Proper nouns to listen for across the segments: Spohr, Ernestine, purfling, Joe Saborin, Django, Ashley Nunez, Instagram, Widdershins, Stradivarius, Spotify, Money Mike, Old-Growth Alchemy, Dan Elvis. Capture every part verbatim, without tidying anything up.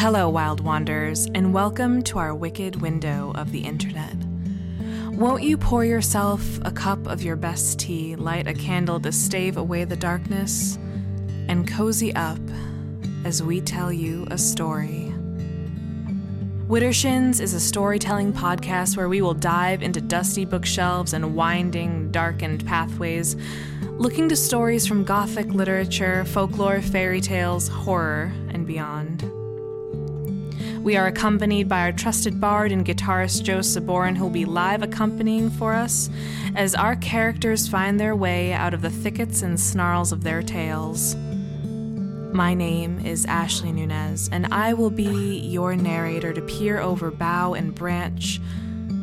Hello, Wild Wanderers, and welcome to our wicked window of the internet. Won't you pour yourself a cup of your best tea, light a candle to stave away the darkness, and cozy up as we tell you a story. Widdershins is a storytelling podcast where we will dive into dusty bookshelves and winding, darkened pathways, looking to stories from Gothic literature, folklore, fairy tales, horror, and beyond. We are accompanied by our trusted bard and guitarist Joe Saborin, who will be live accompanying for us as our characters find their way out of the thickets and snarls of their tales. My name is Ashley Nunez, and I will be your narrator to peer over bough and branch,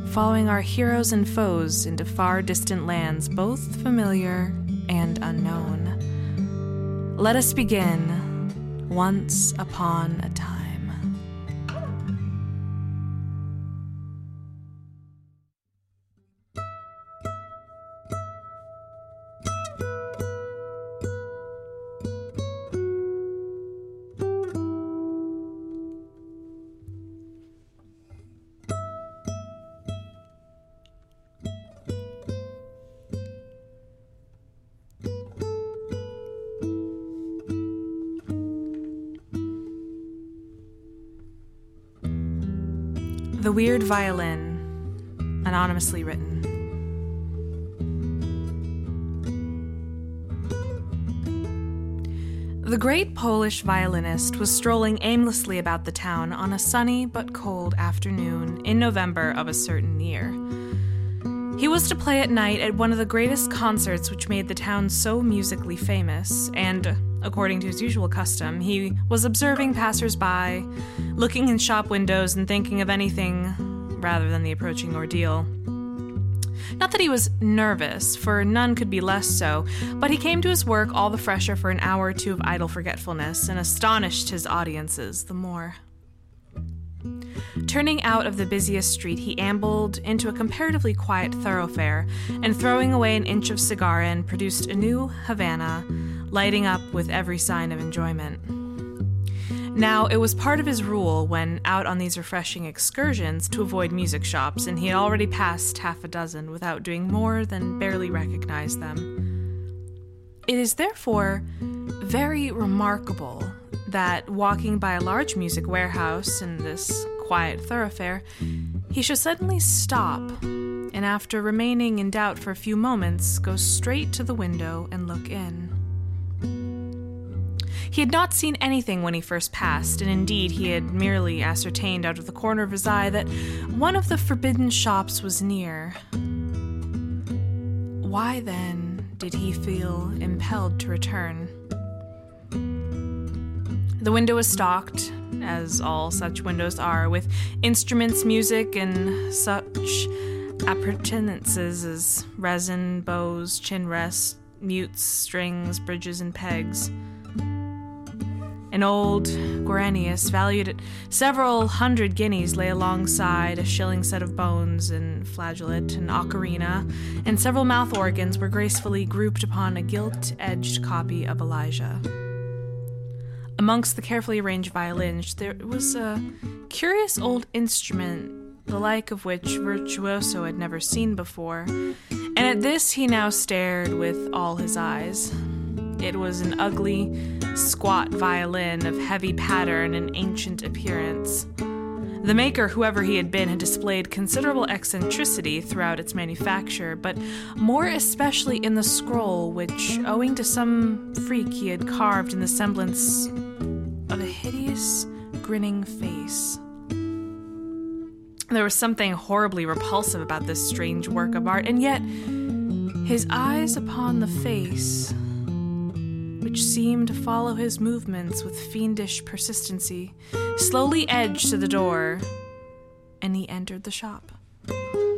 following our heroes and foes into far distant lands, both familiar and unknown. Let us begin once upon a time. The Weird Violin, anonymously written. The great Polish violinist was strolling aimlessly about the town on a sunny but cold afternoon in November of a certain year. He was to play at night at one of the greatest concerts which made the town so musically famous, and according to his usual custom, he was observing passers-by, looking in shop windows and thinking of anything rather than the approaching ordeal. Not that he was nervous, for none could be less so, but he came to his work all the fresher for an hour or two of idle forgetfulness and astonished his audiences the more. Turning out of the busiest street, he ambled into a comparatively quiet thoroughfare and, throwing away an inch of cigar end, produced a new Havana, lighting up with every sign of enjoyment. Now, it was part of his rule when out on these refreshing excursions to avoid music shops, and he had already passed half a dozen without doing more than barely recognize them. It is therefore very remarkable that, walking by a large music warehouse in this quiet thoroughfare, he should suddenly stop and, after remaining in doubt for a few moments, go straight to the window and look in. He had not seen anything when he first passed, and indeed he had merely ascertained out of the corner of his eye that one of the forbidden shops was near. Why, then, did he feel impelled to return? The window was stocked, as all such windows are, with instruments, music, and such appurtenances as resin, bows, chin rests, mutes, strings, bridges, and pegs. An old Guaranius, valued at several hundred guineas, lay alongside. A shilling set of bones and flageolet and ocarina, and several mouth organs were gracefully grouped upon a gilt-edged copy of Elijah. Amongst the carefully arranged violins, there was a curious old instrument, the like of which Virtuoso had never seen before, and at this he now stared with all his eyes. It was an ugly, squat violin of heavy pattern and ancient appearance. The maker, whoever he had been, had displayed considerable eccentricity throughout its manufacture, but more especially in the scroll which, owing to some freak he had carved in the semblance of a hideous, grinning face. There was something horribly repulsive about this strange work of art, and yet his eyes upon the face, which seemed to follow his movements with fiendish persistency, slowly edged to the door, and he entered the shop. The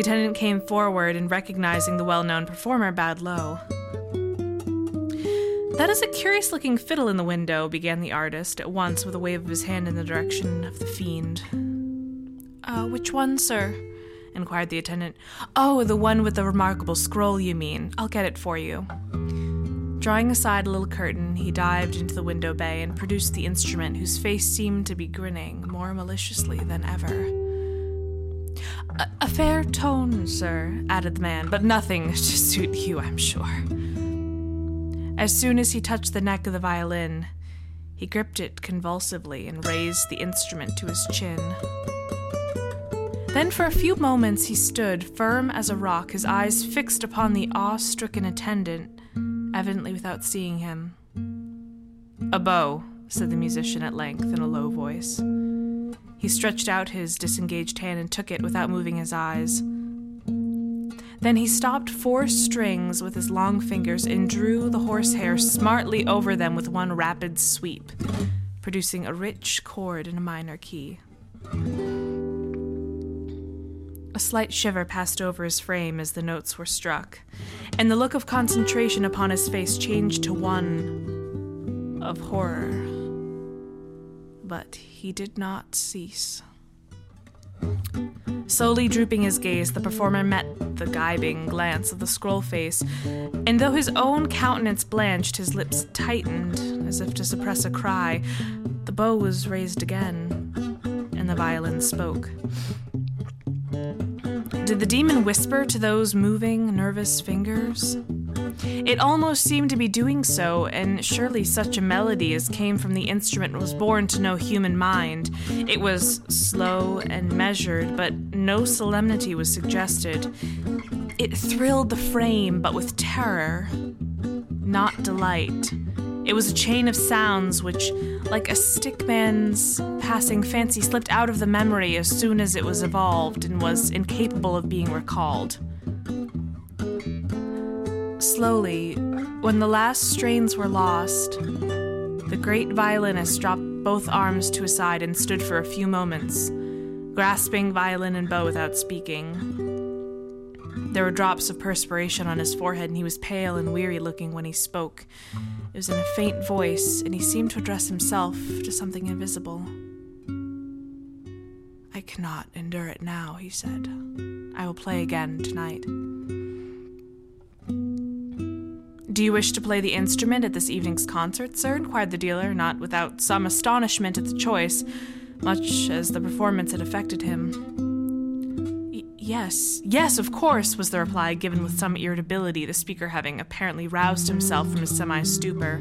attendant came forward and, recognizing the well-known performer, bowed low. "That is a curious-looking fiddle in the window," began the artist at once, with a wave of his hand in the direction of the fiend. Uh, which one, sir?" inquired the attendant. "Oh, the one with the remarkable scroll, you mean. I'll get it for you." Drawing aside a little curtain, he dived into the window bay and produced the instrument whose face seemed to be grinning more maliciously than ever. A, a fair tone, sir, added the man, but nothing to suit you, I'm sure. As soon as he touched the neck of the violin, he gripped it convulsively and raised the instrument to his chin. Then for a few moments he stood, firm as a rock, his eyes fixed upon the awe-stricken attendant, evidently without seeing him. "A bow," said the musician at length in a low voice. He stretched out his disengaged hand and took it without moving his eyes. Then he stopped four strings with his long fingers and drew the horsehair smartly over them with one rapid sweep, producing a rich chord in a minor key. A slight shiver passed over his frame as the notes were struck, and the look of concentration upon his face changed to one of horror. But he did not cease. Slowly drooping his gaze, the performer met the gibing glance of the scroll face, and though his own countenance blanched, his lips tightened as if to suppress a cry. The bow was raised again, and the violin spoke. Did the demon whisper to those moving, nervous fingers? It almost seemed to be doing so, and surely such a melody as came from the instrument was born to no human mind. It was slow and measured, but no solemnity was suggested. It thrilled the frame, but with terror, not delight. It was a chain of sounds which, like a stick man's passing fancy, slipped out of the memory as soon as it was evolved and was incapable of being recalled. Slowly, when the last strains were lost, the great violinist dropped both arms to his side and stood for a few moments, grasping violin and bow without speaking. There were drops of perspiration on his forehead, and he was pale and weary-looking when he spoke. It was in a faint voice, and he seemed to address himself to something invisible. "I cannot endure it now," he said. "I will play again tonight." "Do you wish to play the instrument at this evening's concert, sir?" inquired the dealer, not without some astonishment at the choice, much as the performance had affected him. Y- yes, yes, of course, was the reply, given with some irritability, the speaker having apparently roused himself from his semi-stupor.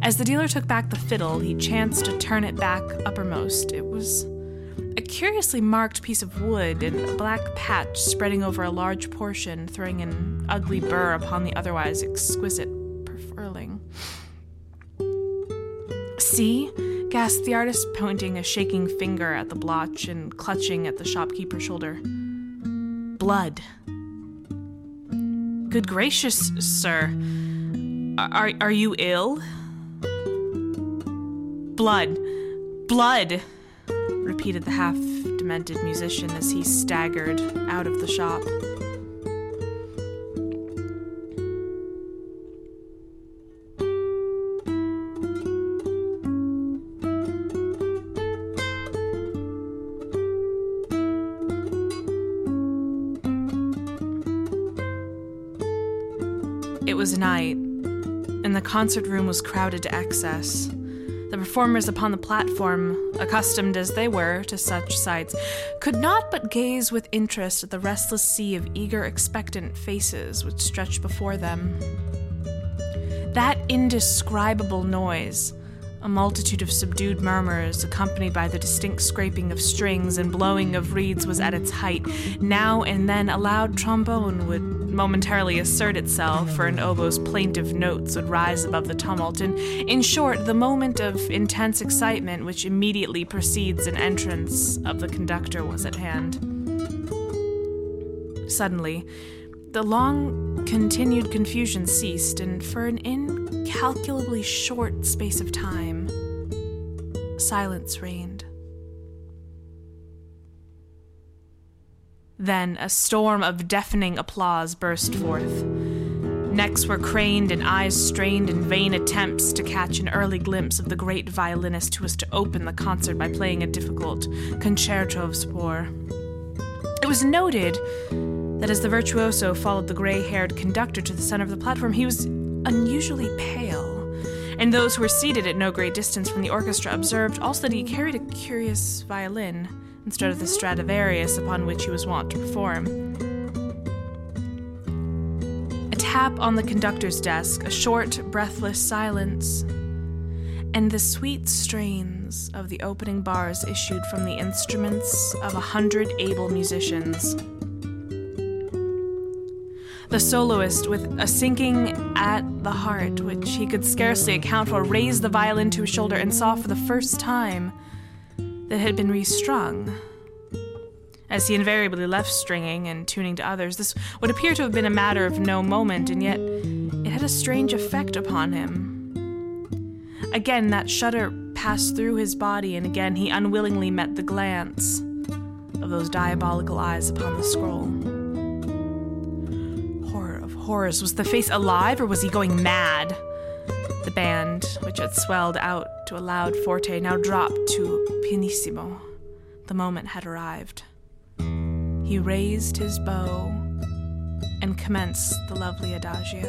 As the dealer took back the fiddle, he chanced to turn it back uppermost. It was a curiously marked piece of wood, and a black patch spreading over a large portion, throwing an ugly burr upon the otherwise exquisite purfling. "See?" gasped the artist, pointing a shaking finger at the blotch and clutching at the shopkeeper's shoulder. "Blood." "Good gracious, sir. Are, are you ill?" "Blood. Blood!" repeated the half-demented musician as he staggered out of the shop. It was night, and the concert room was crowded to excess. The performers upon the platform, accustomed as they were to such sights, could not but gaze with interest at the restless sea of eager, expectant faces which stretched before them. That indescribable noise, a multitude of subdued murmurs accompanied by the distinct scraping of strings and blowing of reeds, was at its height. Now and then a loud trombone would momentarily assert itself, or an oboe's plaintive notes would rise above the tumult, and, in short, the moment of intense excitement which immediately precedes an entrance of the conductor was at hand. Suddenly, the long-continued confusion ceased, and for an incalculably short space of time, silence reigned. Then a storm of deafening applause burst forth. Necks were craned and eyes strained in vain attempts to catch an early glimpse of the great violinist who was to open the concert by playing a difficult concerto of Spohr. It was noted that as the virtuoso followed the gray-haired conductor to the center of the platform, he was unusually pale, and those who were seated at no great distance from the orchestra observed also that he carried a curious violin instead of the Stradivarius upon which he was wont to perform. A tap on the conductor's desk, a short, breathless silence, and the sweet strains of the opening bars issued from the instruments of a hundred able musicians. The soloist, with a sinking at the heart which he could scarcely account for, raised the violin to his shoulder and saw for the first time that it had been restrung. As he invariably left stringing and tuning to others, this would appear to have been a matter of no moment, and yet it had a strange effect upon him. Again, that shudder passed through his body, and again he unwillingly met the glance of those diabolical eyes upon the scroll. Horrors, was the face alive, or was he going mad? The band, which had swelled out to a loud forte, now dropped to pianissimo. The moment had arrived. He raised his bow and commenced the lovely adagio.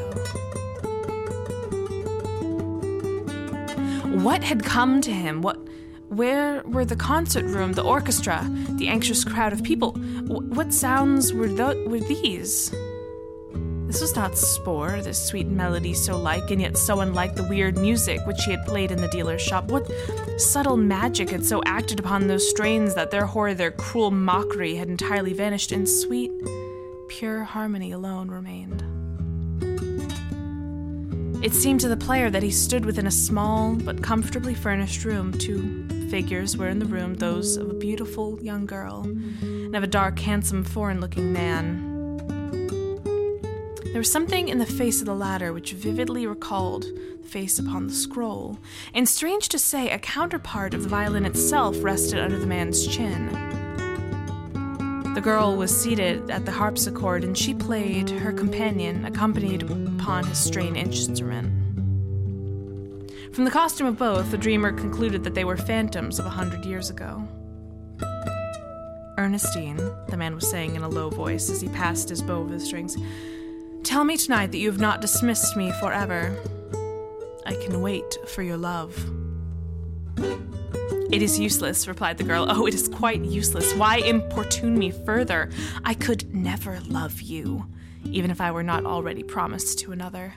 What had come to him? What? Where were the concert room, the orchestra, the anxious crowd of people? W- what sounds were, th- were these? This was not Spohr, this sweet melody so like and yet so unlike the weird music which he had played in the dealer's shop. What subtle magic had so acted upon those strains that their horror, their cruel mockery had entirely vanished, and sweet, pure harmony alone remained? It seemed to the player that he stood within a small but comfortably furnished room. Two figures were in the room, those of a beautiful young girl and of a dark, handsome, foreign-looking man. There was something in the face of the latter which vividly recalled the face upon the scroll, and strange to say, a counterpart of the violin itself rested under the man's chin. The girl was seated at the harpsichord, and she played, her companion accompanied upon his strained instrument. From the costume of both, the dreamer concluded that they were phantoms of a hundred years ago. "Ernestine," the man was saying in a low voice as he passed his bow over the strings, "tell me tonight that you have not dismissed me forever. I can wait for your love." "It is useless," replied the girl. "Oh, it is quite useless. Why importune me further? I could never love you, even if I were not already promised to another."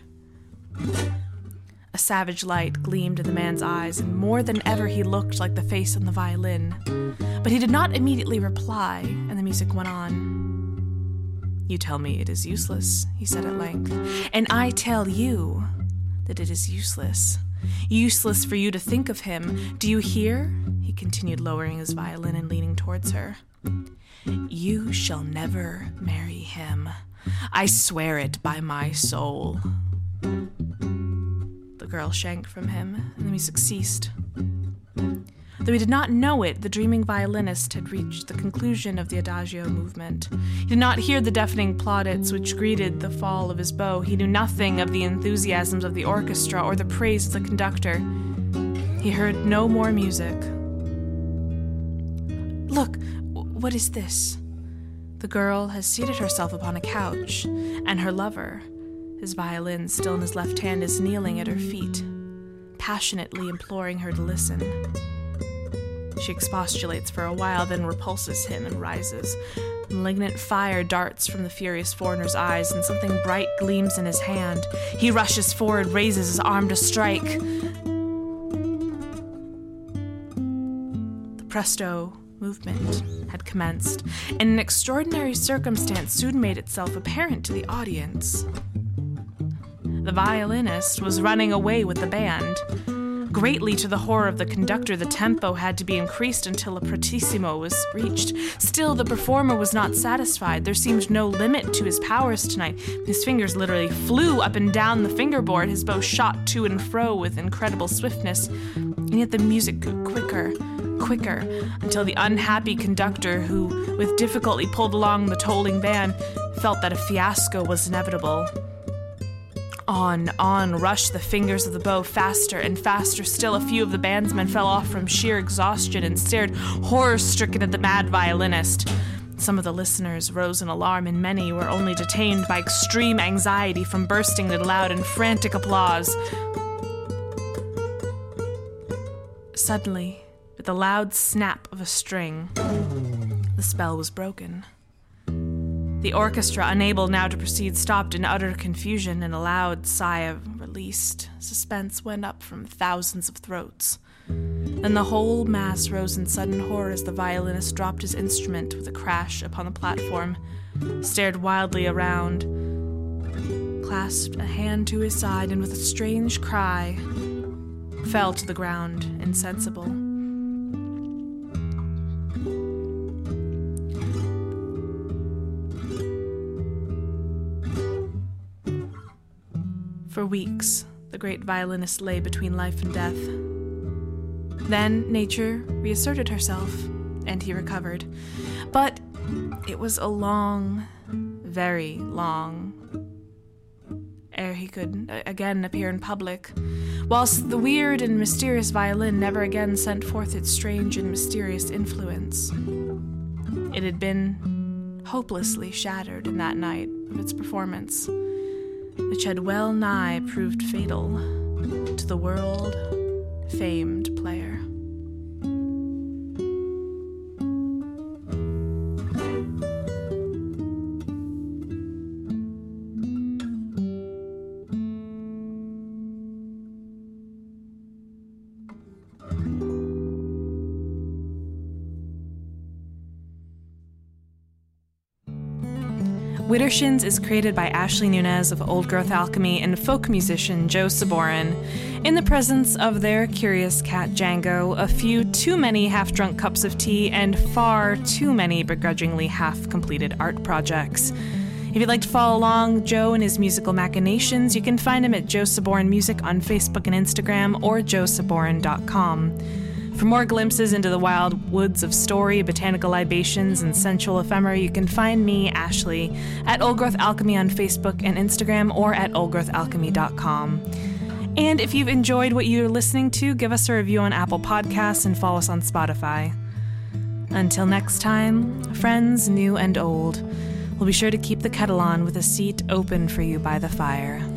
A savage light gleamed in the man's eyes, and more than ever he looked like the face on the violin. But he did not immediately reply, and the music went on. "You tell me it is useless," he said at length, "and I tell you that it is useless. Useless for you to think of him. Do you hear?" he continued, lowering his violin and leaning towards her. "You shall never marry him. I swear it by my soul." The girl shrank from him, and the music ceased. Though he did not know it, the dreaming violinist had reached the conclusion of the adagio movement. He did not hear the deafening plaudits which greeted the fall of his bow. He knew nothing of the enthusiasms of the orchestra or the praise of the conductor. He heard no more music. "Look, what is this?" The girl has seated herself upon a couch, and her lover, his violin still in his left hand, is kneeling at her feet, passionately imploring her to listen. She expostulates for a while, then repulses him and rises. Malignant fire darts from the furious foreigner's eyes, and something bright gleams in his hand. He rushes forward, raises his arm to strike. The presto movement had commenced, and an extraordinary circumstance soon made itself apparent to the audience. The violinist was running away with the band. Greatly to the horror of the conductor, the tempo had to be increased until a fortissimo was reached. Still, the performer was not satisfied. There seemed no limit to his powers tonight. His fingers literally flew up and down the fingerboard. His bow shot to and fro with incredible swiftness. And yet the music grew quicker, quicker, until the unhappy conductor, who with difficulty pulled along the tolling band, felt that a fiasco was inevitable. On, on rushed the fingers of the bow, faster and faster still. A few of the bandsmen fell off from sheer exhaustion and stared horror-stricken at the mad violinist. Some of the listeners rose in alarm, and many were only detained by extreme anxiety from bursting into loud and frantic applause. Suddenly, with the loud snap of a string, the spell was broken. The orchestra, unable now to proceed, stopped in utter confusion, and a loud sigh of released suspense went up from thousands of throats. Then the whole mass rose in sudden horror as the violinist dropped his instrument with a crash upon the platform, stared wildly around, clasped a hand to his side, and with a strange cry, fell to the ground, insensible. For weeks, the great violinist lay between life and death. Then nature reasserted herself, and he recovered. But it was a long, very long, ere he could again appear in public, whilst the weird and mysterious violin never again sent forth its strange and mysterious influence. It had been hopelessly shattered in that night of its performance, which had well nigh proved fatal to the world-famed player. Widdershins is created by Ashley Nunez of Old-Growth Alchemy and folk musician Joe Saborin in the presence of their curious cat Django, a few too many half-drunk cups of tea, and far too many begrudgingly half-completed art projects. If you'd like to follow along Joe and his musical machinations, you can find him at Joe Saborin Music on Facebook and Instagram, or joe saborin dot com. For more glimpses into the wild woods of story, botanical libations, and sensual ephemera, you can find me, Ashley, at Old Growth Alchemy on Facebook and Instagram, or at old growth alchemy dot com. And if you've enjoyed what you're listening to, give us a review on Apple Podcasts and follow us on Spotify. Until next time, friends new and old, we'll be sure to keep the kettle on with a seat open for you by the fire.